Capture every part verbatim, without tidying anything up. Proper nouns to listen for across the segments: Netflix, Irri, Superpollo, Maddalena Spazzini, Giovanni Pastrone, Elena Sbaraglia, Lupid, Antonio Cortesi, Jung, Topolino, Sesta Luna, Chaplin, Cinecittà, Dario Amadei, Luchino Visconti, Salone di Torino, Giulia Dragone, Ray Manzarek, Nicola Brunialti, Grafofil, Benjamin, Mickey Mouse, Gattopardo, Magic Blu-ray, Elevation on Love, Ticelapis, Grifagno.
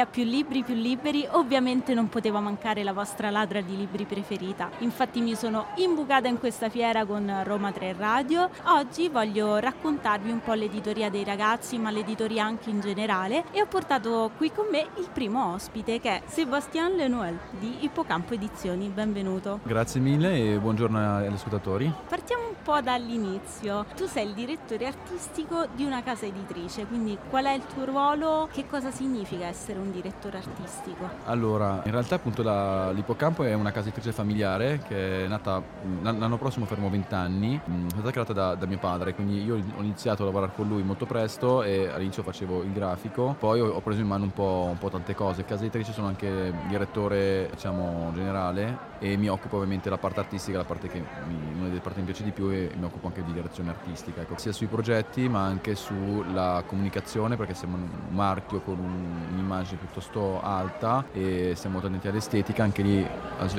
a più libri, più liberi, ovviamente non poteva mancare la vostra ladra di libri preferita. Infatti mi sono imbucata in questa fiera con Roma tre Radio. Oggi voglio raccontarvi un po' l'editoria dei ragazzi, ma l'editoria anche in generale, e ho portato qui con me il primo ospite, che è Sébastien Lenoël di Ippocampo Edizioni. Benvenuto. Grazie mille e buongiorno agli ascoltatori. Partiamo un po' dall'inizio. Tu sei il direttore artistico di una casa editrice, quindi qual è il tuo ruolo? Che cosa significa essere un direttore artistico? Allora, in realtà appunto la, l'Ippocampo è una casa editrice familiare che è nata, l'anno prossimo faremo venti anni, è stata creata da, da mio padre, quindi io ho iniziato a lavorare con lui molto presto e all'inizio facevo il grafico, poi ho, ho preso in mano un po', un po' tante cose. Casa editrice sono anche direttore, diciamo, generale, e mi occupo ovviamente della parte artistica, la parte che mi, una delle parti mi piace di più, e mi occupo anche di direzione artistica, ecco, sia sui progetti ma anche sulla comunicazione, perché siamo un marchio con un, un'immagine piuttosto alta e siamo tendenti all'estetica. Anche lì,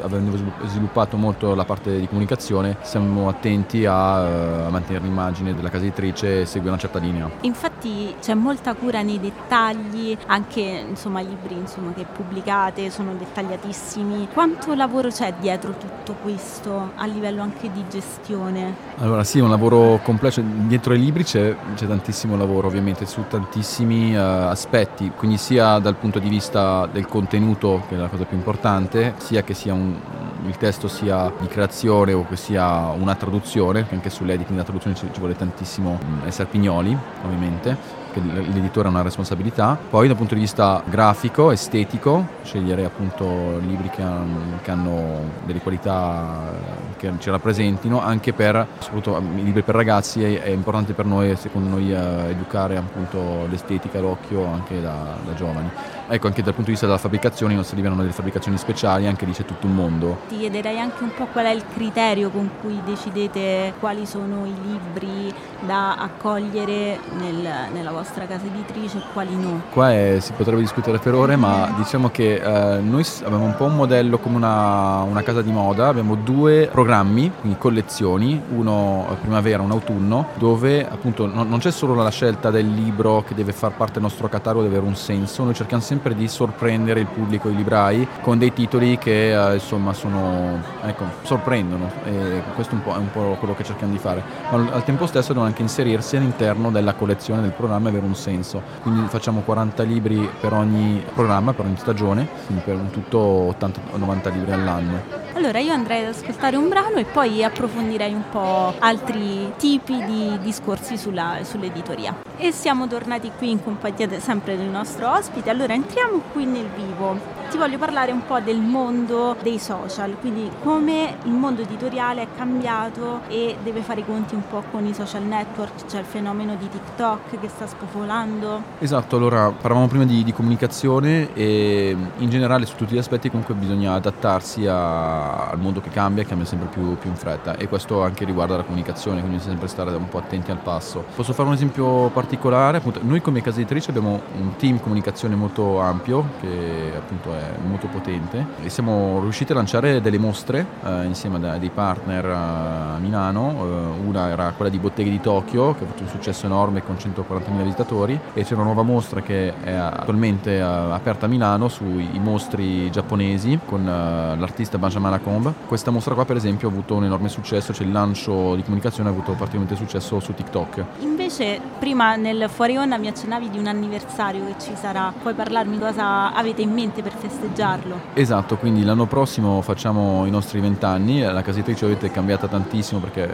avendo sviluppato molto la parte di comunicazione, siamo attenti a, a mantenere l'immagine della casa editrice e seguire una certa linea. Infatti c'è molta cura nei dettagli, anche insomma i libri insomma, che pubblicate sono dettagliatissimi. Quanto lavoro c'è dietro tutto questo a livello anche di gestione? Allora sì, è un lavoro complesso, dietro ai libri c'è, c'è tantissimo lavoro ovviamente su tantissimi uh, aspetti, quindi sia dal punto di vista del contenuto, che è la cosa più importante, sia che sia un, il testo sia di creazione o che sia una traduzione, anche sull'editing della traduzione ci, ci vuole tantissimo mh, essere pignoli ovviamente, che l'editore ha una responsabilità. Poi dal punto di vista grafico, estetico, scegliere appunto libri che hanno, che hanno delle qualità che ci rappresentino, anche per, soprattutto i libri per ragazzi, è, è importante per noi, secondo noi, educare appunto l'estetica, l'occhio anche da, da giovani. Ecco, anche dal punto di vista della fabbricazione, i nostri libri hanno delle fabbricazioni speciali, anche lì c'è tutto un mondo. Ti chiederei anche un po' qual è il criterio con cui decidete quali sono i libri da accogliere nel, nella vostra casa editrice e quali no? Qua è, si potrebbe discutere per ore, ma diciamo che eh, noi abbiamo un po' un modello come una, una casa di moda. Abbiamo due programmi, quindi collezioni, uno primavera, un autunno, dove appunto no, non c'è solo la scelta del libro che deve far parte del nostro catalogo, deve avere un senso. Noi cerchiamo sempre di sorprendere il pubblico, i librai, con dei titoli che eh, insomma sono, ecco, sorprendono, e questo un po' è un po' quello che cerchiamo di fare, ma al tempo stesso devono anche inserirsi all'interno della collezione del programma e avere un senso. Quindi facciamo quaranta libri per ogni programma, per ogni stagione, quindi per un tutto ottanta novanta libri all'anno. Allora io andrei ad ascoltare un brano e poi approfondirei un po' altri tipi di discorsi sulla, sull'editoria. E siamo tornati qui in compagnia de, sempre del nostro ospite. Allora entriamo qui nel vivo. Ti voglio parlare un po' del mondo dei social, quindi come il mondo editoriale è cambiato e deve fare i conti un po' con i social network. C'è il fenomeno di TikTok che sta spopolando. Esatto, allora parlavamo prima di, di comunicazione, e in generale su tutti gli aspetti comunque bisogna adattarsi a al mondo che cambia, che cambia sempre più, più in fretta, e questo anche riguarda la comunicazione, quindi bisogna sempre stare un po' attenti al passo. Posso fare un esempio particolare? Appunto, noi come casa editrice abbiamo un team comunicazione molto ampio, che appunto è molto potente, e siamo riusciti a lanciare delle mostre eh, insieme a dei partner a Milano. Eh, una era quella di Bottega di Tokyo, che ha fatto un successo enorme con centoquarantamila visitatori, e c'è una nuova mostra che è attualmente eh, aperta a Milano sui mostri giapponesi con eh, l'artista Benjamin. Questa mostra qua per esempio ha avuto un enorme successo, cioè il lancio di comunicazione ha avuto particolarmente successo su TikTok. Invece prima nel fuori onda mi accennavi di un anniversario che ci sarà, puoi parlarmi cosa avete in mente per festeggiarlo? Esatto, quindi l'anno prossimo facciamo i nostri vent'anni, la casa editrice ovviamente è cambiata tantissimo, perché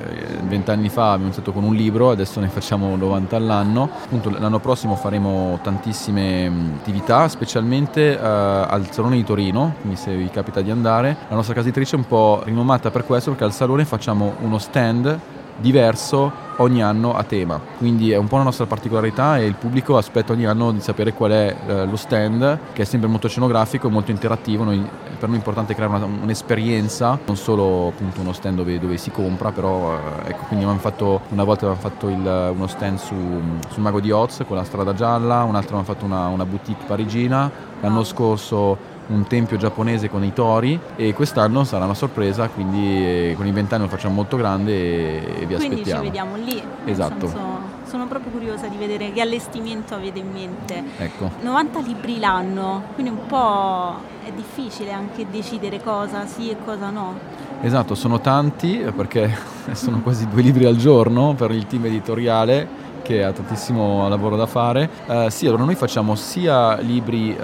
vent'anni fa abbiamo iniziato con un libro, adesso ne facciamo novanta all'anno. Appunto l'anno prossimo faremo tantissime attività, specialmente eh, al Salone di Torino, quindi se vi capita di andare. La nostra casa editrice è un po' rinomata per questo, perché al Salone facciamo uno stand diverso ogni anno a tema, quindi è un po' la nostra particolarità, e il pubblico aspetta ogni anno di sapere qual è eh, lo stand, che è sempre molto scenografico e molto interattivo. Noi, per noi è importante creare una, un'esperienza, non solo appunto uno stand dove, dove si compra, però eh, ecco, quindi abbiamo fatto, una volta abbiamo fatto il, uno stand su, sul Mago di Oz con la Strada Gialla, un'altra abbiamo fatto una, una boutique parigina, l'anno scorso un tempio giapponese con i tori, e quest'anno sarà una sorpresa, quindi con i vent'anni lo facciamo molto grande e vi quindi aspettiamo. Quindi ci vediamo lì. Esatto. Nel senso... sono proprio curiosa di vedere che allestimento avete in mente. Ecco. novanta libri l'anno, quindi un po' è difficile anche decidere cosa sì e cosa no. Esatto, sono tanti perché sono quasi due libri al giorno per il team editoriale, che ha tantissimo lavoro da fare. Uh, sì, allora noi facciamo sia libri uh,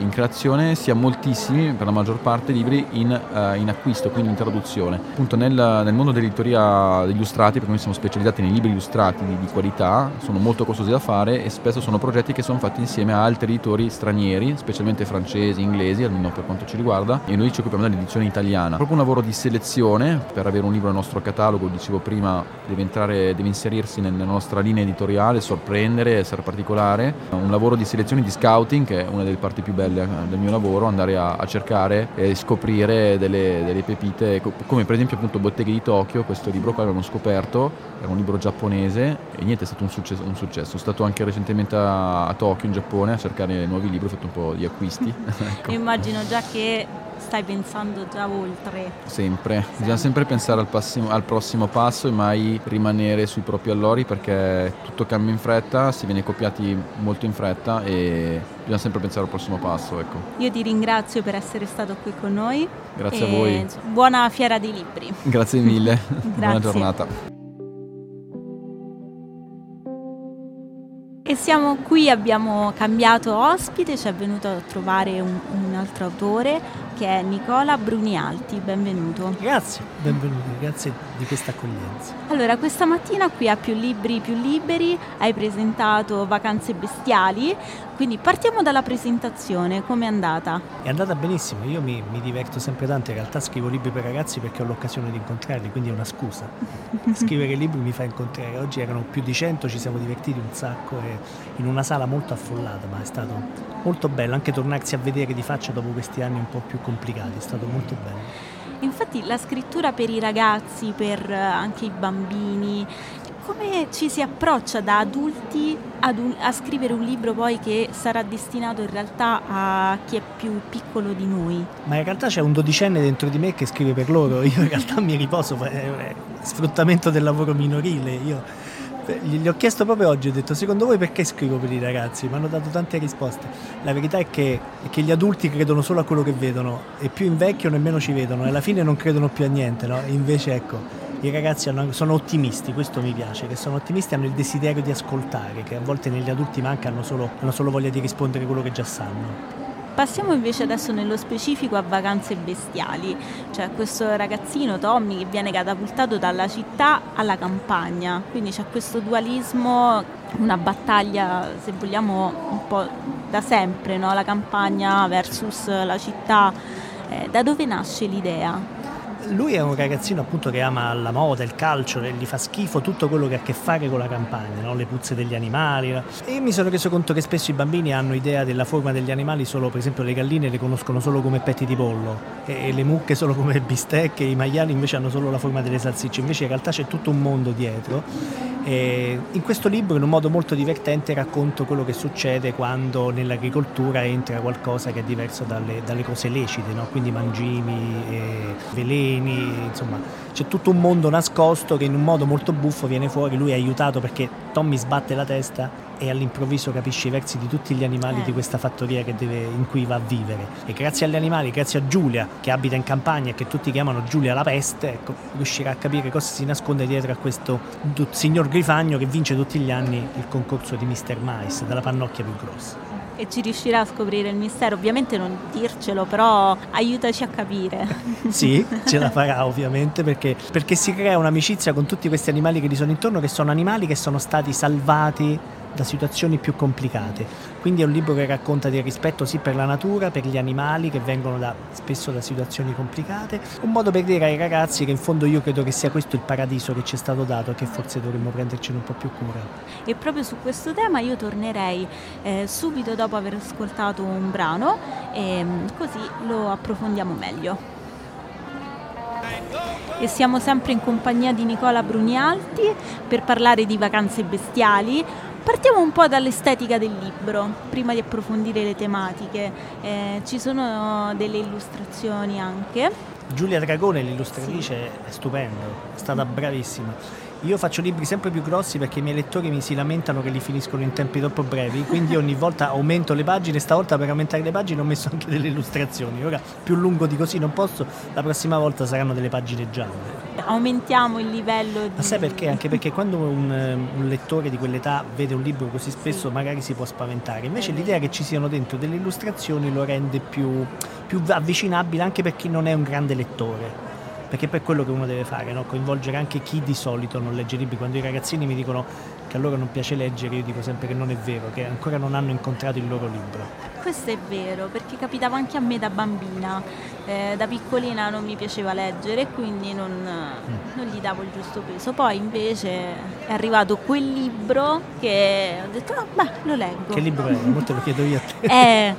in creazione, sia moltissimi, per la maggior parte, libri in, uh, in acquisto, quindi in traduzione. Appunto nel, nel mondo dell'editoria degli illustrati, perché noi siamo specializzati nei libri illustrati di, di qualità, sono molto costosi da fare e spesso sono progetti che sono fatti insieme a altri editori stranieri, specialmente francesi, inglesi, almeno per quanto ci riguarda, e noi ci occupiamo dell'edizione italiana. Proprio un lavoro di selezione, per avere un libro nel nostro catalogo, dicevo prima, deve entrare, deve inserirsi nella nostra linea editoriale, sorprendere, essere particolare. Un lavoro di selezione, di scouting, che è una delle parti più belle del mio lavoro, andare a, a cercare e scoprire delle, delle pepite, come per esempio appunto Bottega di Tokyo, questo libro qua l'abbiamo scoperto, era un libro giapponese e niente, è stato un successo, un successo. Sono stato anche recentemente a, a Tokyo, in Giappone, a cercare nuovi libri, ho fatto un po' di acquisti. Ecco. Immagino già che stai pensando già oltre. Sempre, sempre. Bisogna sempre pensare al, passimo, al prossimo passo e mai rimanere sui propri allori, perché tutto cambia in fretta, si viene copiati molto in fretta e bisogna sempre pensare al prossimo passo. Ecco. Io ti ringrazio per essere stato qui con noi. Grazie a voi. Buona fiera dei libri. Grazie mille, Grazie. Buona giornata. E siamo qui, abbiamo cambiato ospite, ci è venuto a trovare un, un altro autore che è Nicola Brunialti, benvenuto. Grazie, benvenuti, grazie di questa accoglienza. Allora, questa mattina qui a Più Libri Più Liberi hai presentato Vacanze Bestiali, quindi partiamo dalla presentazione, com'è andata? È andata benissimo, io mi, mi diverto sempre tanto, in realtà scrivo libri per ragazzi perché ho l'occasione di incontrarli, quindi è una scusa. Scrivere libri mi fa incontrare, oggi erano più di cento, ci siamo divertiti un sacco e in una sala molto affollata, ma è stato molto bello anche tornarsi a vedere di faccia dopo questi anni un po' più complicati, è stato molto bello. Infatti la scrittura per i ragazzi, per anche i bambini, come ci si approccia da adulti ad un, a scrivere un libro poi che sarà destinato in realtà a chi è più piccolo di noi? Ma in realtà c'è un dodicenne dentro di me che scrive per loro, io in realtà mi riposo, eh, sfruttamento del lavoro minorile, io gli ho chiesto proprio oggi, ho detto secondo voi perché scrivo per i ragazzi? Mi hanno dato tante risposte. La verità è che, è che gli adulti credono solo a quello che vedono e più invecchiano e meno ci vedono e alla fine non credono più a niente, no? Invece ecco, i ragazzi hanno, sono ottimisti, questo mi piace, che sono ottimisti, hanno il desiderio di ascoltare, che a volte negli adulti manca, hanno solo, hanno solo voglia di rispondere a quello che già sanno. Passiamo invece adesso nello specifico a Vacanze Bestiali, cioè questo ragazzino Tommy che viene catapultato dalla città alla campagna, quindi c'è questo dualismo, una battaglia se vogliamo un po' da sempre, no? La campagna versus la città, eh, da dove nasce l'idea? Lui è un ragazzino appunto che ama la moda, il calcio, e gli fa schifo tutto quello che ha a che fare con la campagna, no? Le puzze degli animali, no? E mi sono reso conto che spesso i bambini hanno idea della forma degli animali solo, per esempio le galline le conoscono solo come petti di pollo e le mucche solo come bistecche, i maiali invece hanno solo la forma delle salsicce, invece in realtà c'è tutto un mondo dietro. E in questo libro in un modo molto divertente racconto quello che succede quando nell'agricoltura entra qualcosa che è diverso dalle, dalle cose lecite, no? Quindi mangimi, e veleni, insomma c'è tutto un mondo nascosto che in un modo molto buffo viene fuori. Lui è aiutato perché Tommy sbatte la testa e all'improvviso capisce i versi di tutti gli animali eh. di questa fattoria che deve, in cui va a vivere, e grazie agli animali, grazie a Giulia che abita in campagna e che tutti chiamano Giulia la peste, ecco, riuscirà a capire cosa si nasconde dietro a questo signor Grifagno che vince tutti gli anni il concorso di mister Mice dalla pannocchia più grossa. E ci riuscirà a scoprire il mistero, ovviamente non dircelo, però aiutaci a capire. Sì, ce la farà ovviamente perché, perché si crea un'amicizia con tutti questi animali che gli sono intorno, che sono animali che sono stati salvati da situazioni più complicate. Quindi è un libro che racconta del rispetto sì per la natura, per gli animali che vengono da, spesso da situazioni complicate, un modo per dire ai ragazzi che in fondo io credo che sia questo il paradiso che ci è stato dato e che forse dovremmo prendercene un po' più cura. E proprio su questo tema io tornerei eh, subito dopo aver ascoltato un brano, e così lo approfondiamo meglio. E siamo sempre in compagnia di Nicola Brunialti per parlare di Vacanze Bestiali. Partiamo un po' dall'estetica del libro, prima di approfondire le tematiche. Eh, ci sono delle illustrazioni anche Giulia Dragone, l'illustratrice, sì, è stupendo, è stata bravissima. Io faccio libri sempre più grossi perché i miei lettori mi si lamentano che li finiscono in tempi troppo brevi, quindi ogni volta aumento le pagine. Stavolta per aumentare le pagine ho messo anche delle illustrazioni. Ora più lungo di così non posso, la prossima volta saranno delle pagine gialle. Aumentiamo il livello di... Ma sai perché? Anche perché quando un, un lettore di quell'età vede un libro così spesso, sì, magari si può spaventare. Invece eh. l'idea che ci siano dentro delle illustrazioni lo rende più, più avvicinabile anche per chi non è un grande lettore. Perché per quello che uno deve fare, no? Coinvolgere anche chi di solito non legge libri. Quando i ragazzini mi dicono che a loro non piace leggere, io dico sempre che non è vero, che ancora non hanno incontrato il loro libro. Questo è vero, perché capitava anche a me da bambina. Eh, da piccolina non mi piaceva leggere, quindi non, mm. non gli davo il giusto peso. Poi invece è arrivato quel libro che ho detto, ah, beh, lo leggo. Che libro era? Molto lo chiedo io a te. Eh,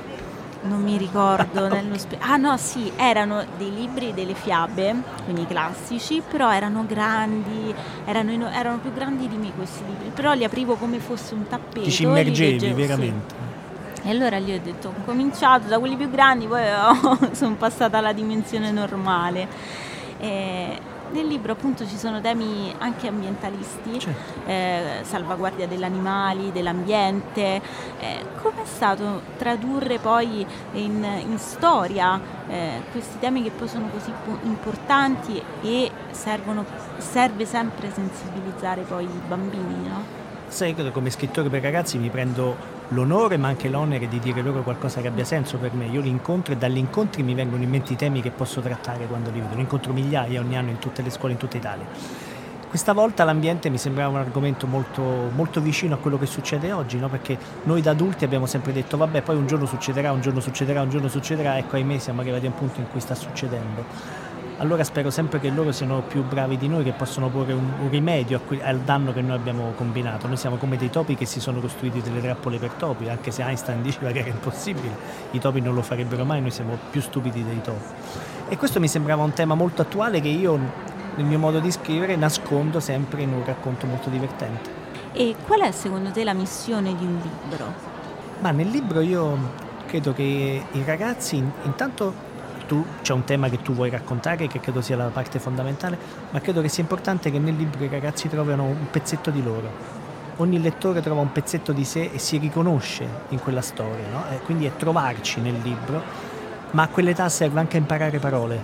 non mi ricordo. Ah, nello spe- ah no sì, erano dei libri, delle fiabe, quindi classici, però erano grandi, erano, in- erano più grandi di me questi libri, però li aprivo come fosse un tappeto. Ti ci immergevi veramente? Sì. E allora lì ho detto, ho cominciato da quelli più grandi, poi oh, sono passata alla dimensione normale. E nel libro appunto ci sono temi anche ambientalisti, certo, eh, salvaguardia degli animali, dell'ambiente. Eh, com'è stato tradurre poi in, in storia eh, questi temi che poi sono così importanti e servono, serve sempre sensibilizzare poi i bambini, no? Sai, come scrittore per ragazzi mi prendo l'onore ma anche l'onere di dire loro qualcosa che abbia senso per me. Io li incontro e dagli incontri mi vengono in mente i temi che posso trattare quando li vedo. Ne incontro migliaia ogni anno in tutte le scuole, in tutta Italia. Questa volta l'ambiente mi sembrava un argomento molto, molto vicino a quello che succede oggi, no? Perché noi da adulti abbiamo sempre detto vabbè, poi un giorno succederà, un giorno succederà, un giorno succederà. Ecco, ahimè siamo arrivati a un punto in cui sta succedendo. Allora spero sempre che loro siano più bravi di noi, che possono porre un, un rimedio a que- al danno che noi abbiamo combinato. Noi siamo come dei topi che si sono costruiti delle trappole per topi, anche se Einstein diceva che era impossibile, i topi non lo farebbero mai, noi siamo più stupidi dei topi. E questo mi sembrava un tema molto attuale che io, nel mio modo di scrivere, nascondo sempre in un racconto molto divertente. E qual è secondo te la missione di un libro? Ma nel libro io credo che i ragazzi intanto... Tu, c'è un tema che tu vuoi raccontare, che credo sia la parte fondamentale, ma credo che sia importante che nel libro i ragazzi trovino un pezzetto di loro. Ogni lettore trova un pezzetto di sé e si riconosce in quella storia, no? E quindi è trovarci nel libro, ma a quell'età serve anche imparare parole,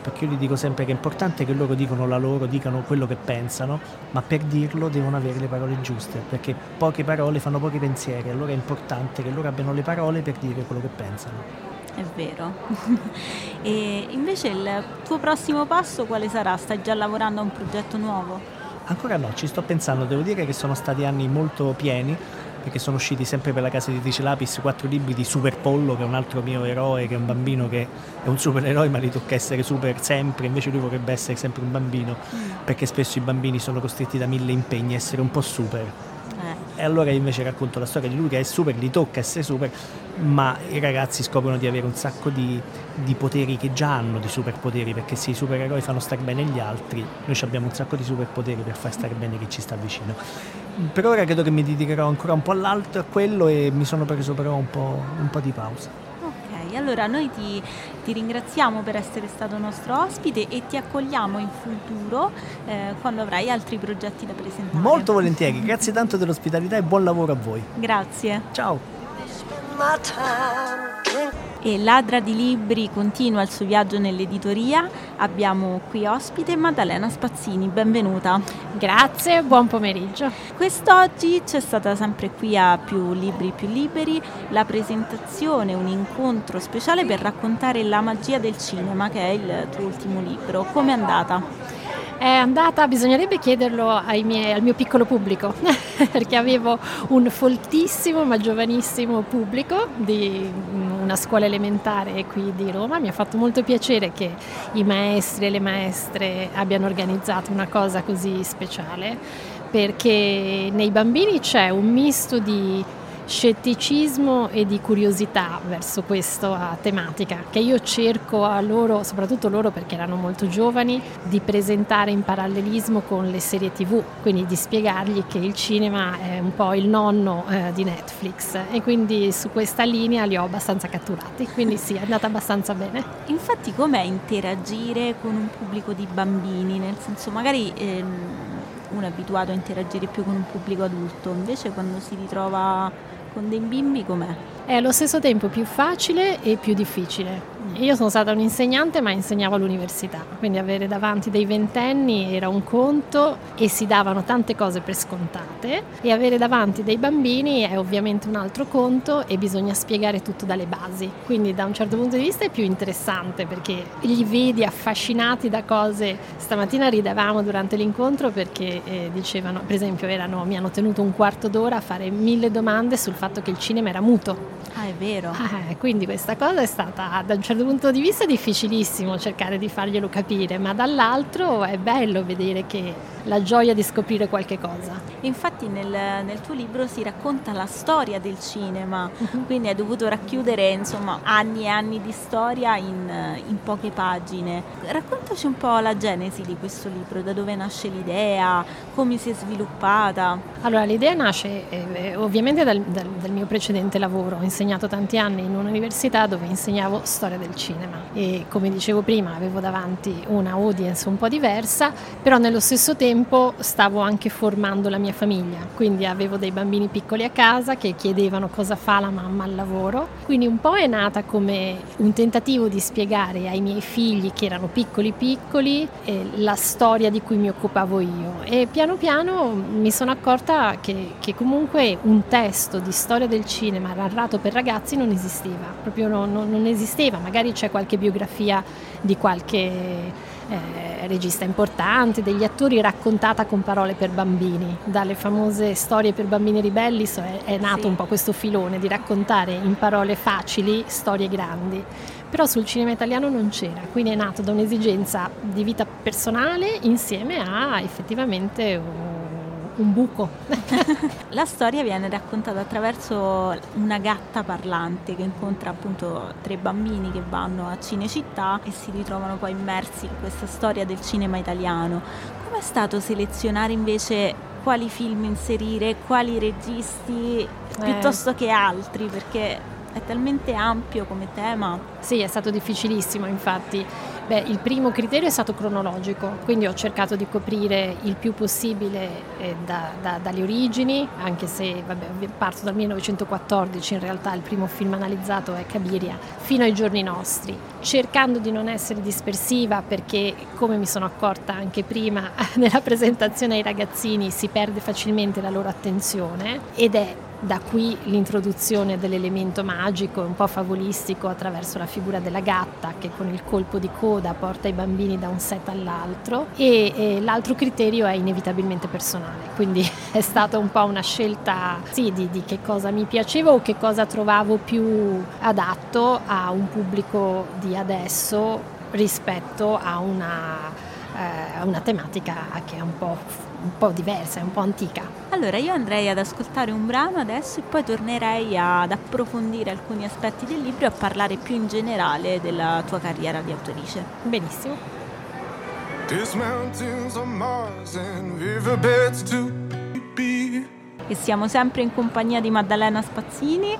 perché io gli dico sempre che è importante che loro dicano la loro, dicano quello che pensano, ma per dirlo devono avere le parole giuste, perché poche parole fanno pochi pensieri, allora è importante che loro abbiano le parole per dire quello che pensano. È vero. E invece il tuo prossimo passo quale sarà? Stai già lavorando a un progetto nuovo? Ancora no, ci sto pensando. Devo dire che sono stati anni molto pieni, perché sono usciti sempre per la casa di Ticelapis quattro libri di Superpollo, che è un altro mio eroe, che è un bambino che è un supereroe, ma gli tocca essere super sempre, invece lui vorrebbe essere sempre un bambino, mm. perché spesso i bambini sono costretti da mille impegni a essere un po' super. E allora invece racconto la storia di lui che è super, gli tocca essere super, ma i ragazzi scoprono di avere un sacco di, di poteri che già hanno, di superpoteri, perché se i supereroi fanno star bene gli altri, noi abbiamo un sacco di superpoteri per far star bene chi ci sta vicino. Per ora credo che mi dedicherò ancora un po' all'altro, a quello, e mi sono preso però un po', un po' di pausa. Ok, allora noi ti, ti ringraziamo per essere stato nostro ospite e ti accogliamo in futuro eh, quando avrai altri progetti da presentare. Molto volentieri, grazie tanto dell'ospitalità e buon lavoro a voi. Grazie. Ciao. E Ladra di Libri continua il suo viaggio nell'editoria. Abbiamo qui ospite Maddalena Spazzini, benvenuta. Grazie, buon pomeriggio. Quest'oggi c'è stata sempre qui a Più Libri Più Liberi la presentazione, un incontro speciale per raccontare la magia del cinema, che è il tuo ultimo libro. Com'è andata? È andata, bisognerebbe chiederlo ai miei, al mio piccolo pubblico, perché avevo un foltissimo ma giovanissimo pubblico di una scuola elementare qui di Roma. Mi ha fatto molto piacere che i maestri e le maestre abbiano organizzato una cosa così speciale, perché nei bambini c'è un misto di scetticismo e di curiosità verso questa tematica, che io cerco a loro, soprattutto loro perché erano molto giovani, di presentare in parallelismo con le serie tivù, quindi di spiegargli che il cinema è un po' il nonno eh, di Netflix, e quindi su questa linea li ho abbastanza catturati, quindi sì, è andata abbastanza bene. Infatti, com'è interagire con un pubblico di bambini? Nel senso, magari ehm, uno è abituato a interagire più con un pubblico adulto, invece quando si ritrova con dei bimbi com'è? È allo stesso tempo più facile e più difficile. Io sono stata un'insegnante, ma insegnavo all'università, quindi avere davanti dei ventenni era un conto e si davano tante cose per scontate, e avere davanti dei bambini è ovviamente un altro conto e bisogna spiegare tutto dalle basi. Quindi da un certo punto di vista è più interessante, perché li vedi affascinati da cose. Stamattina ridevamo durante l'incontro perché eh, dicevano, per esempio, erano, mi hanno tenuto un quarto d'ora a fare mille domande sul fatto che il cinema era muto. Ah, è vero. Ah, quindi questa cosa è stata da un certo punto di vista difficilissimo cercare di farglielo capire, ma dall'altro è bello vedere che la gioia di scoprire qualche cosa. Infatti nel, nel tuo libro si racconta la storia del cinema, uh-huh. quindi hai dovuto racchiudere insomma anni e anni di storia in, in poche pagine. Raccontaci un po' la genesi di questo libro, da dove nasce l'idea, come si è sviluppata. Allora, l'idea nasce eh, ovviamente dal, dal, dal mio precedente lavoro. Ho insegnato tanti anni in un'università dove insegnavo storia del cinema e, come dicevo prima, avevo davanti una audience un po' diversa, però nello stesso tempo stavo anche formando la mia famiglia, quindi avevo dei bambini piccoli a casa che chiedevano cosa fa la mamma al lavoro, quindi un po' è nata come un tentativo di spiegare ai miei figli, che erano piccoli piccoli, eh, la storia di cui mi occupavo io, e piano piano mi sono accorta che, che comunque un testo di storia del cinema narrato per ragazzi non esisteva, proprio non, non, non esisteva, magari c'è qualche biografia di qualche... Eh, regista importante, degli attori, raccontata con parole per bambini. Dalle famose storie per bambini ribelli so, è, è nato sì. un po' questo filone di raccontare in parole facili storie grandi, però sul cinema italiano non c'era, quindi è nato da un'esigenza di vita personale insieme a effettivamente un un buco. La storia viene raccontata attraverso una gatta parlante che incontra appunto tre bambini che vanno a Cinecittà e si ritrovano poi immersi in questa storia del cinema italiano. Com'è stato selezionare invece quali film inserire, quali registi, eh. piuttosto che altri, perché è talmente ampio come tema? Sì, è stato difficilissimo, infatti. Beh, il primo criterio è stato cronologico, quindi ho cercato di coprire il più possibile eh, da, da, dalle origini, anche se vabbè, parto dal millenovecentoquattordici, in realtà il primo film analizzato è Cabiria, fino ai giorni nostri, cercando di non essere dispersiva, perché come mi sono accorta anche prima nella presentazione ai ragazzini si perde facilmente la loro attenzione, ed è da qui l'introduzione dell'elemento magico, un po' favolistico, attraverso la figura della gatta che con il colpo di coda porta i bambini da un set all'altro, e, e l'altro criterio è inevitabilmente personale, quindi è stata un po' una scelta sì, di, di che cosa mi piaceva o che cosa trovavo più adatto a un pubblico di adesso rispetto a una, eh, una tematica che è un po'... un po' diversa, è un po' antica. Allora io andrei ad ascoltare un brano adesso e poi tornerei ad approfondire alcuni aspetti del libro e a parlare più in generale della tua carriera di autrice. Benissimo. E siamo sempre in compagnia di Maddalena Spazzini.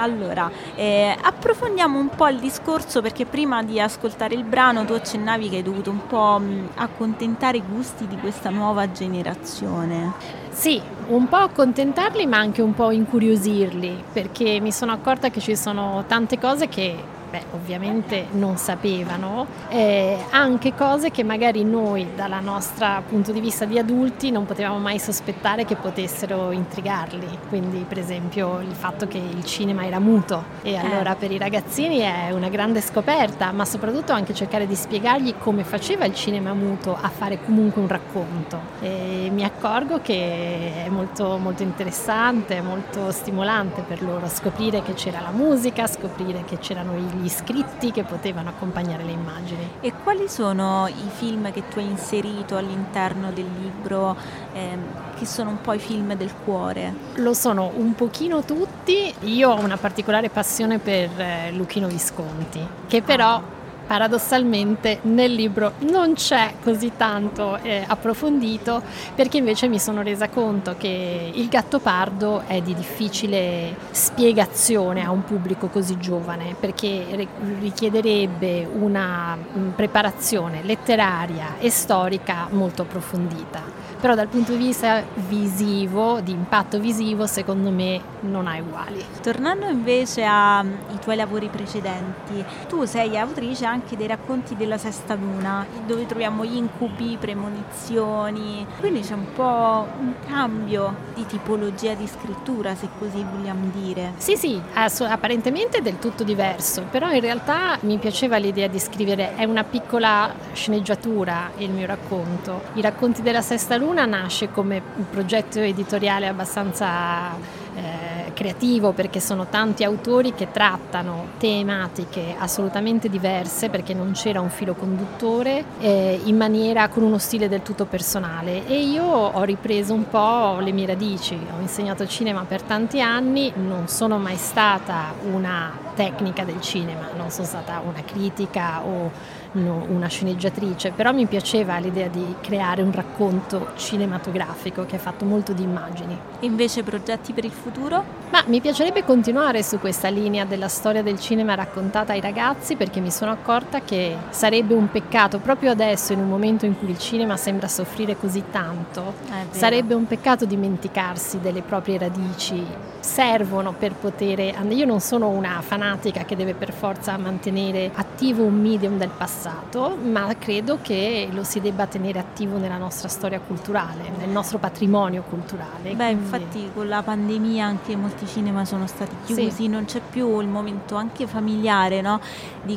Allora, eh, approfondiamo un po' il discorso, perché prima di ascoltare il brano tu accennavi che hai dovuto un po' accontentare i gusti di questa nuova generazione. Sì, un po' accontentarli, ma anche un po' incuriosirli, perché mi sono accorta che ci sono tante cose che... Beh, ovviamente non sapevano, eh, anche cose che magari noi dalla nostra punto di vista di adulti non potevamo mai sospettare che potessero intrigarli, quindi per esempio il fatto che il cinema era muto, e allora per i ragazzini è una grande scoperta, ma soprattutto anche cercare di spiegargli come faceva il cinema muto a fare comunque un racconto, e mi accorgo che è molto, molto interessante, molto stimolante per loro scoprire che c'era la musica, scoprire che c'erano i degli scritti che potevano accompagnare le immagini. E quali sono i film che tu hai inserito all'interno del libro, ehm, che sono un po' i film del cuore? Lo sono un pochino tutti. Io ho una particolare passione per eh, Luchino Visconti, che però ah. paradossalmente nel libro non c'è così tanto eh, approfondito, perché invece mi sono resa conto che il Gattopardo è di difficile spiegazione a un pubblico così giovane, perché richiederebbe una preparazione letteraria e storica molto approfondita. Però dal punto di vista visivo, di impatto visivo, secondo me non ha uguali. Tornando invece ai tuoi lavori precedenti, tu sei autrice anche dei racconti della Sesta Luna, dove troviamo gli incubi, premonizioni, quindi c'è un po' un cambio di tipologia di scrittura, se così vogliamo dire. Sì, sì, ass- apparentemente è del tutto diverso, però in realtà mi piaceva l'idea di scrivere, è una piccola sceneggiatura il mio racconto. I racconti della Sesta Luna nasce come un progetto editoriale abbastanza eh, creativo, perché sono tanti autori che trattano tematiche assolutamente diverse, perché non c'era un filo conduttore, eh, in maniera con uno stile del tutto personale, e io ho ripreso un po' le mie radici. Ho insegnato cinema per tanti anni, non sono mai stata una tecnica del cinema, non sono stata una critica o no, una sceneggiatrice, però mi piaceva l'idea di creare un racconto cinematografico che è fatto molto di immagini. E invece progetti per il futuro? Ma mi piacerebbe continuare su questa linea della storia del cinema raccontata ai ragazzi, perché mi sono accorta che sarebbe un peccato, proprio adesso in un momento in cui il cinema sembra soffrire così tanto, sarebbe un peccato dimenticarsi delle proprie radici. Servono per poter... Io non sono una fanatica che deve per forza mantenere attivo un medium del passato, ma credo che lo si debba tenere attivo nella nostra storia culturale, nel nostro patrimonio culturale. Beh, quindi... infatti con la pandemia anche molti cinema sono stati chiusi, sì. Non c'è più il momento anche familiare, no? Di...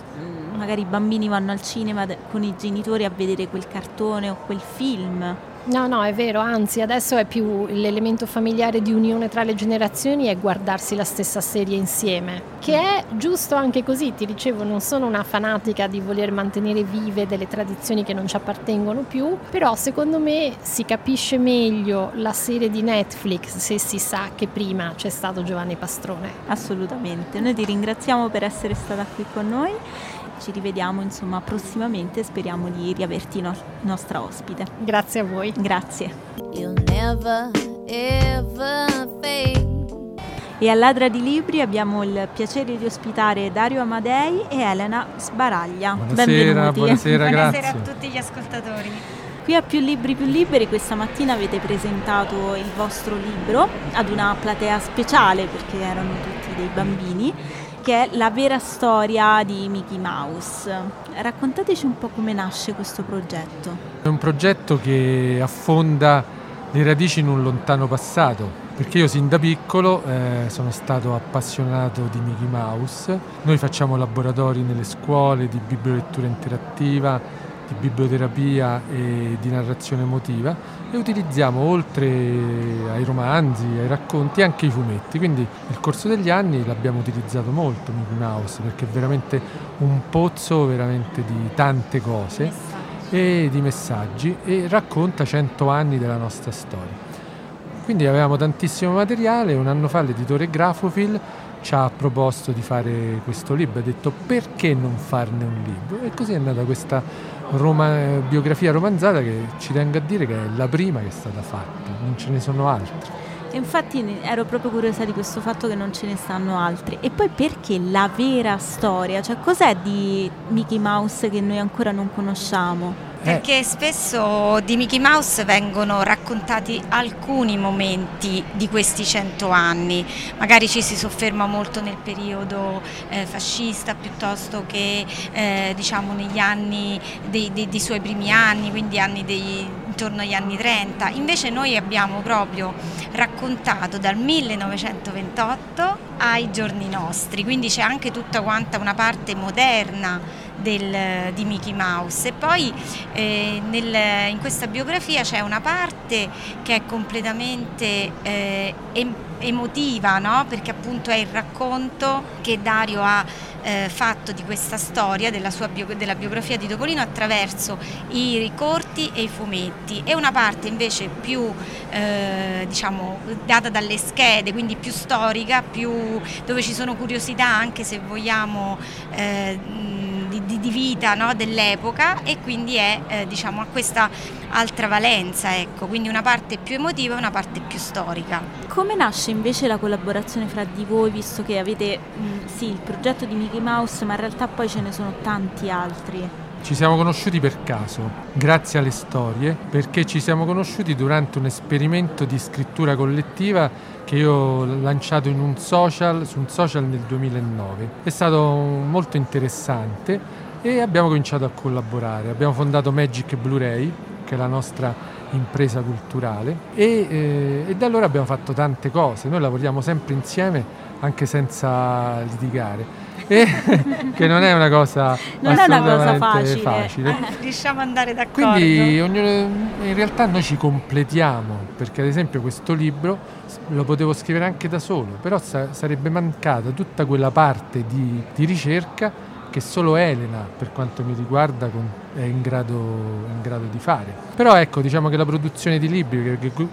magari i bambini vanno al cinema con i genitori a vedere quel cartone o quel film. No, no, è vero, anzi adesso è più l'elemento familiare di unione tra le generazioni, è guardarsi la stessa serie insieme, che è giusto anche così. Ti dicevo, non sono una fanatica di voler mantenere vive delle tradizioni che non ci appartengono più, però secondo me si capisce meglio la serie di Netflix se si sa che prima c'è stato Giovanni Pastrone. Assolutamente, noi ti ringraziamo per essere stata qui con noi. Ci rivediamo insomma prossimamente, speriamo di riaverti no- nostra ospite. Grazie a voi. Grazie. E a Ladra di Libri abbiamo il piacere di ospitare Dario Amadei e Elena Sbaraglia. Buonasera, benvenuti. Buonasera, buonasera grazie. A tutti gli ascoltatori. Qui a Più Libri Più Liberi questa mattina avete presentato il vostro libro ad una platea speciale, perché erano tutti dei bambini, che è La vera storia di Mickey Mouse. Raccontateci un po' come nasce questo progetto. È un progetto che affonda le radici in un lontano passato, perché io sin da piccolo eh, sono stato appassionato di Mickey Mouse. Noi facciamo laboratori nelle scuole di bibliolettura interattiva, di biblioterapia e di narrazione emotiva, e utilizziamo, oltre ai romanzi, ai racconti, anche i fumetti. Quindi nel corso degli anni l'abbiamo utilizzato molto Mickey Mouse, perché è veramente un pozzo veramente di tante cose e di messaggi, e racconta cento anni della nostra storia. Quindi avevamo tantissimo materiale. Un anno fa l'editore Grafofil ci ha proposto di fare questo libro, ha detto perché non farne un libro, e così è nata questa Roma, biografia romanzata, che ci tengo a dire che è la prima che è stata fatta, non ce ne sono altre. E infatti ero proprio curiosa di questo fatto, che non ce ne stanno altri. E poi perché la vera storia, cioè cos'è di Mickey Mouse che noi ancora non conosciamo? Perché spesso di Mickey Mouse vengono raccontati alcuni momenti di questi cento anni, magari ci si sofferma molto nel periodo eh, fascista, piuttosto che eh, diciamo negli anni dei, dei, dei suoi primi anni, quindi anni dei, intorno agli anni trenta. Invece noi abbiamo proprio raccontato dal millenovecentoventotto ai giorni nostri, quindi c'è anche tutta quanta una parte moderna Del, di Mickey Mouse. E poi eh, nel, in questa biografia c'è una parte che è completamente eh, em- emotiva, no? Perché appunto è il racconto che Dario ha eh, fatto di questa storia, della, sua bio, della biografia di Topolino, attraverso i ricorti e i fumetti, e una parte invece più eh, diciamo data dalle schede, quindi più storica, più, dove ci sono curiosità anche, se vogliamo, eh, Di, di vita, no? dell'epoca, e quindi è eh, diciamo a questa altra valenza, ecco, quindi una parte più emotiva e una parte più storica. Come nasce invece la collaborazione fra di voi, visto che avete mh, sì il progetto di Mickey Mouse, ma in realtà poi ce ne sono tanti altri? Ci siamo conosciuti per caso, grazie alle storie, perché ci siamo conosciuti durante un esperimento di scrittura collettiva che io ho lanciato in un social, su un social nel duemilanove. È stato molto interessante e abbiamo cominciato a collaborare. Abbiamo fondato Magic Blu-ray, che è la nostra impresa culturale, e, eh, e da allora abbiamo fatto tante cose. Noi lavoriamo sempre insieme, anche senza litigare, e, che non è una cosa non assolutamente è una cosa facile. facile. Riusciamo ad andare d'accordo. Quindi ognuno, in realtà noi ci completiamo, perché ad esempio questo libro lo potevo scrivere anche da solo, però sa- sarebbe mancata tutta quella parte di, di ricerca che solo Elena, per quanto mi riguarda, con, è in grado, in grado di fare. Però ecco, diciamo che la produzione di libri, che, che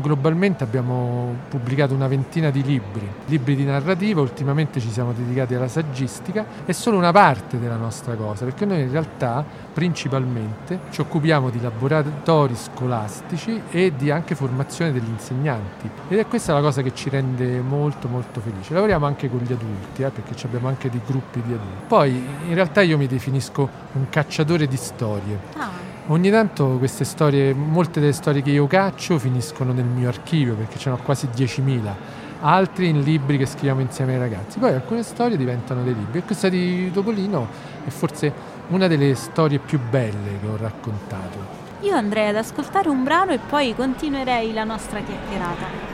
globalmente abbiamo pubblicato una ventina di libri, libri di narrativa, ultimamente ci siamo dedicati alla saggistica, è solo una parte della nostra cosa, perché noi in realtà principalmente ci occupiamo di laboratori scolastici e di anche formazione degli insegnanti, ed è questa la cosa che ci rende molto molto felici. Lavoriamo anche con gli adulti, eh, perché abbiamo anche dei gruppi di adulti. Poi in realtà io mi definisco un cacciatore di storie. Ah. Ogni tanto queste storie, molte delle storie che io caccio finiscono nel mio archivio, perché ce n'ho quasi diecimila, altri in libri che scriviamo insieme ai ragazzi. Poi alcune storie diventano dei libri, e questa di Topolino è forse una delle storie più belle che ho raccontato. Io andrei ad ascoltare un brano e poi continuerei la nostra chiacchierata.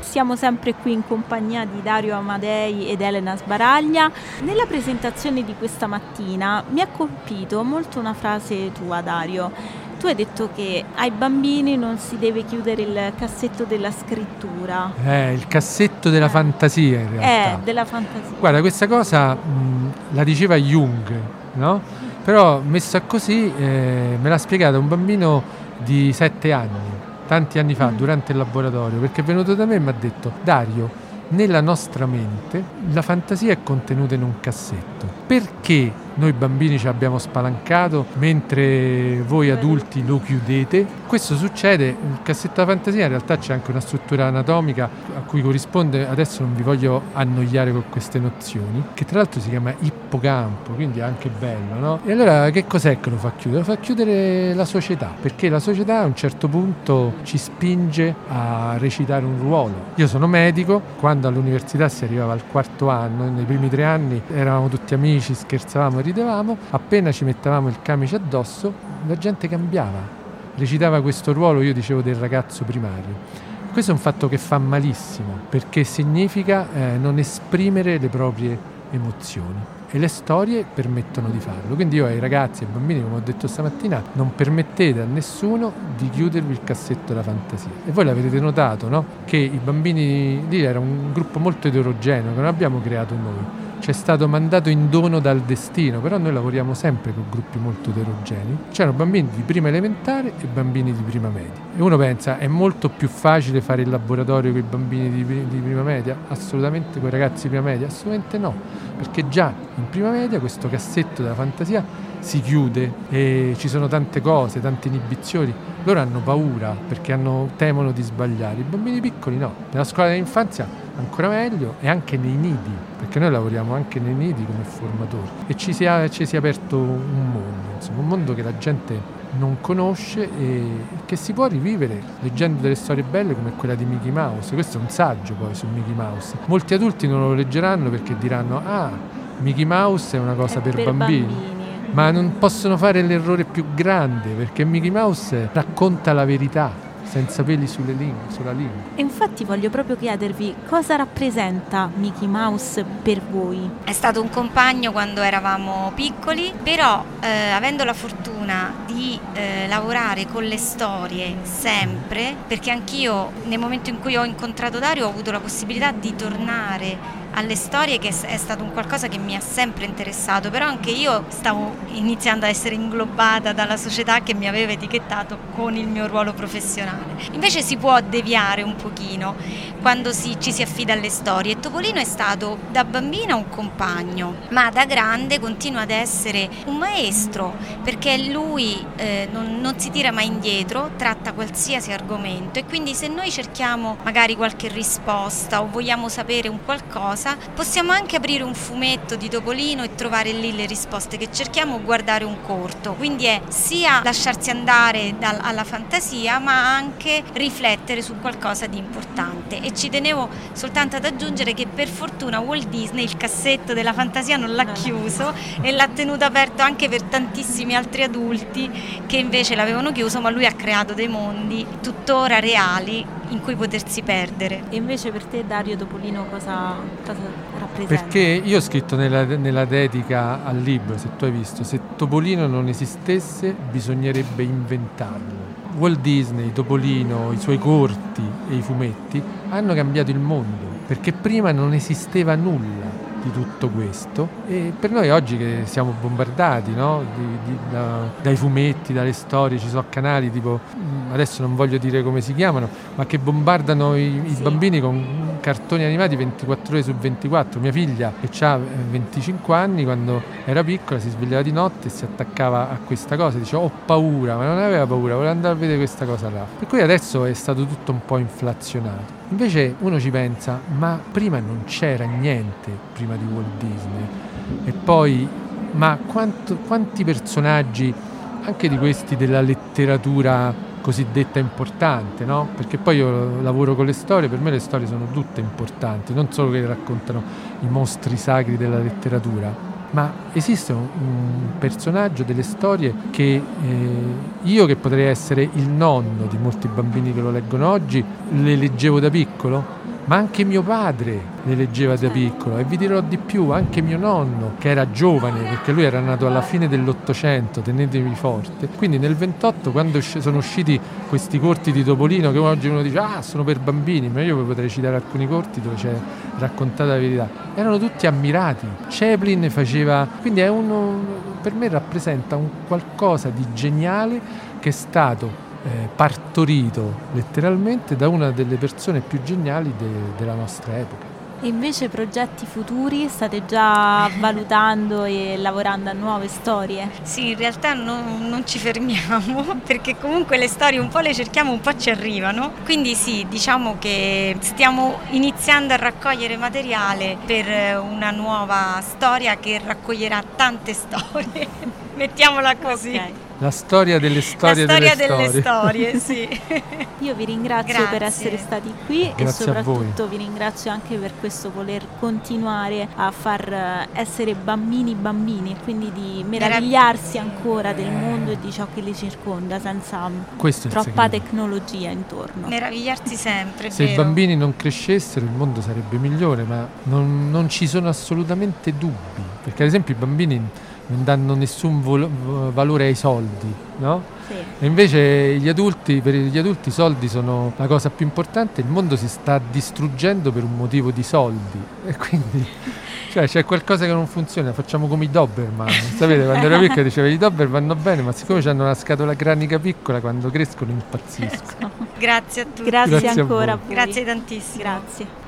Siamo sempre qui in compagnia di Dario Amadei ed Elena Sbaraglia. Nella presentazione di questa mattina mi ha colpito molto una frase tua, Dario. Tu hai detto che ai bambini non si deve chiudere il cassetto della scrittura. Eh, il cassetto della eh. fantasia, in realtà. Eh, della fantasia. Guarda, questa cosa mh, la diceva Jung, no? Però messa così eh, me l'ha spiegata un bambino di sette anni. Tanti anni fa, durante il laboratorio, perché è venuto da me e mi ha detto: Dario, nella nostra mente la fantasia è contenuta in un cassetto. Perché noi bambini ci abbiamo spalancato mentre voi adulti lo chiudete? Questo succede, il cassetto della fantasia in realtà c'è anche una struttura anatomica a cui corrisponde, adesso non vi voglio annoiare con queste nozioni, che tra l'altro si chiama ippocampo, quindi è anche bello, no? E allora che cos'è che lo fa chiudere? Lo fa chiudere la società, perché la società a un certo punto ci spinge a recitare un ruolo. Io sono medico, quando all'università si arrivava al quarto anno, nei primi tre anni eravamo tutti amici, scherzavamo, ridevamo, appena ci mettavamo il camice addosso la gente cambiava, recitava questo ruolo, io dicevo, del ragazzo primario. Questo è un fatto che fa malissimo, perché significa eh, non esprimere le proprie emozioni, e le storie permettono di farlo. Quindi io ai ragazzi e ai bambini, come ho detto stamattina, non permettete a nessuno di chiudervi il cassetto della fantasia. E voi l'avete notato, no? Che i bambini lì era un gruppo molto eterogeneo, che non abbiamo creato noi. C'è stato mandato in dono dal destino, però noi lavoriamo sempre con gruppi molto eterogenei. C'erano bambini di prima elementare e bambini di prima media. E uno pensa, è molto più facile fare il laboratorio con i bambini di, di prima media? Assolutamente, con i ragazzi di prima media? Assolutamente no, perché già in prima media questo cassetto della fantasia si chiude e ci sono tante cose, tante inibizioni. Loro hanno paura perché hanno, temono di sbagliare. I bambini piccoli no. Nella scuola dell'infanzia ancora meglio, e anche nei nidi, perché noi lavoriamo anche nei nidi come formatori, e ci si è, ci si è aperto un mondo, insomma, un mondo che la gente non conosce e che si può rivivere leggendo delle storie belle come quella di Mickey Mouse. Questo è un saggio poi su Mickey Mouse. Molti adulti non lo leggeranno perché diranno: ah, Mickey Mouse è una cosa è per, per bambini, bambini. Ma non possono fare l'errore più grande, perché Mickey Mouse racconta la verità. senza peli sulle lingue, sulla lingua. E infatti voglio proprio chiedervi cosa rappresenta Mickey Mouse per voi. È stato un compagno quando eravamo piccoli, però eh, avendo la fortuna di eh, lavorare con le storie sempre, perché anch'io nel momento in cui ho incontrato Dario ho avuto la possibilità di tornare alle storie, che è stato un qualcosa che mi ha sempre interessato, però anche io stavo iniziando a essere inglobata dalla società che mi aveva etichettato con il mio ruolo professionale. Invece si può deviare un pochino quando si, ci si affida alle storie, e Topolino è stato da bambina un compagno, ma da grande continua ad essere un maestro, perché lui eh, non, non si tira mai indietro, tratta qualsiasi argomento, e quindi se noi cerchiamo magari qualche risposta o vogliamo sapere un qualcosa, possiamo anche aprire un fumetto di Topolino e trovare lì le risposte che cerchiamo, o guardare un corto. Quindi è sia lasciarsi andare dal, alla fantasia, ma anche riflettere su qualcosa di importante. E ci tenevo soltanto ad aggiungere che per fortuna Walt Disney il cassetto della fantasia non l'ha chiuso e l'ha tenuto aperto anche per tantissimi altri adulti che invece l'avevano chiuso, ma lui ha creato dei mondi tuttora reali in cui potersi perdere. E invece per te, Dario, Topolino cosa, cosa rappresenta? Perché io ho scritto nella, nella dedica al libro, se tu hai visto, se Topolino non esistesse bisognerebbe inventarlo. Walt Disney, Topolino, i suoi corti e i fumetti hanno cambiato il mondo, perché prima non esisteva nulla di tutto questo, e per noi oggi che siamo bombardati, no? di, di, da, dai fumetti, dalle storie, ci sono canali tipo, adesso non voglio dire come si chiamano, ma che bombardano i, i sì. bambini con cartoni animati ventiquattro ore su ventiquattro. Mia figlia, che ha venticinque anni, quando era piccola si svegliava di notte e si attaccava a questa cosa, diceva ho paura, ma non aveva paura, voleva andare a vedere questa cosa là. Per cui adesso è stato tutto un po' inflazionato. Invece uno ci pensa, ma prima non c'era niente, prima di Walt Disney, e poi, ma quanto, quanti personaggi, anche di questi della letteratura cosiddetta importante, no? Perché poi io lavoro con le storie, per me le storie sono tutte importanti, non solo che raccontano i mostri sacri della letteratura, ma esiste un, un personaggio delle storie che eh, io, che potrei essere il nonno di molti bambini che lo leggono oggi, le leggevo da piccolo, ma anche mio padre le leggeva da piccolo, e vi dirò di più, anche mio nonno, che era giovane, perché lui era nato alla fine dell'Ottocento, tenetevi forte, quindi nel ventotto, quando sono usciti questi corti di Topolino, che oggi uno dice ah sono per bambini, ma io vi potrei citare alcuni corti dove c'è raccontata la verità, erano tutti ammirati, Chaplin faceva, quindi è uno, per me rappresenta un qualcosa di geniale che è stato Eh, partorito letteralmente da una delle persone più geniali de- della nostra epoca. E invece progetti futuri? State già valutando e lavorando a nuove storie? Sì, in realtà non, non ci fermiamo, perché comunque le storie un po' le cerchiamo, un po' ci arrivano, quindi sì, diciamo che stiamo iniziando a raccogliere materiale per una nuova storia che raccoglierà tante storie, mettiamola così. Okay. La storia delle storie, la storia delle, delle storie. Storie, sì. Io vi ringrazio Grazie. Per essere stati qui. Grazie, e soprattutto vi ringrazio anche per questo voler continuare a far essere bambini bambini, e quindi di meravigliarsi ancora del mondo e di ciò che li circonda senza troppa tecnologia intorno. Meravigliarsi sempre, è se vero. I bambini non crescessero il mondo sarebbe migliore, ma non, non ci sono assolutamente dubbi, perché ad esempio i bambini non danno nessun volo- valore ai soldi, no? Sì. E invece gli adulti, per gli adulti i soldi sono la cosa più importante, il mondo si sta distruggendo per un motivo di soldi, e quindi cioè, c'è qualcosa che non funziona, facciamo come i Doberman, sapete, quando ero piccolo dicevo i Doberman vanno bene, ma siccome hanno una scatola granica piccola, quando crescono impazziscono. Grazie a tutti. Grazie, Grazie ancora a voi. A voi. Grazie tantissimo. Grazie.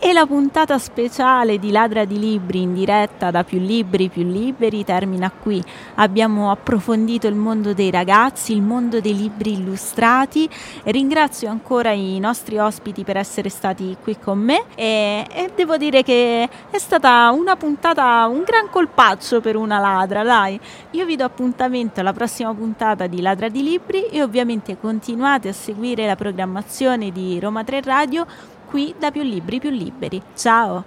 E la puntata speciale di Ladra di Libri, in diretta da Più Libri Più Liberi, termina qui. Abbiamo approfondito il mondo dei ragazzi, il mondo dei libri illustrati. Ringrazio ancora i nostri ospiti per essere stati qui con me, e, e devo dire che è stata una puntata, un gran colpaccio per una ladra, dai. Io vi do appuntamento alla prossima puntata di Ladra di Libri, e ovviamente continuate a seguire la programmazione di Roma tre Radio qui da Più Libri Più Liberi. Ciao!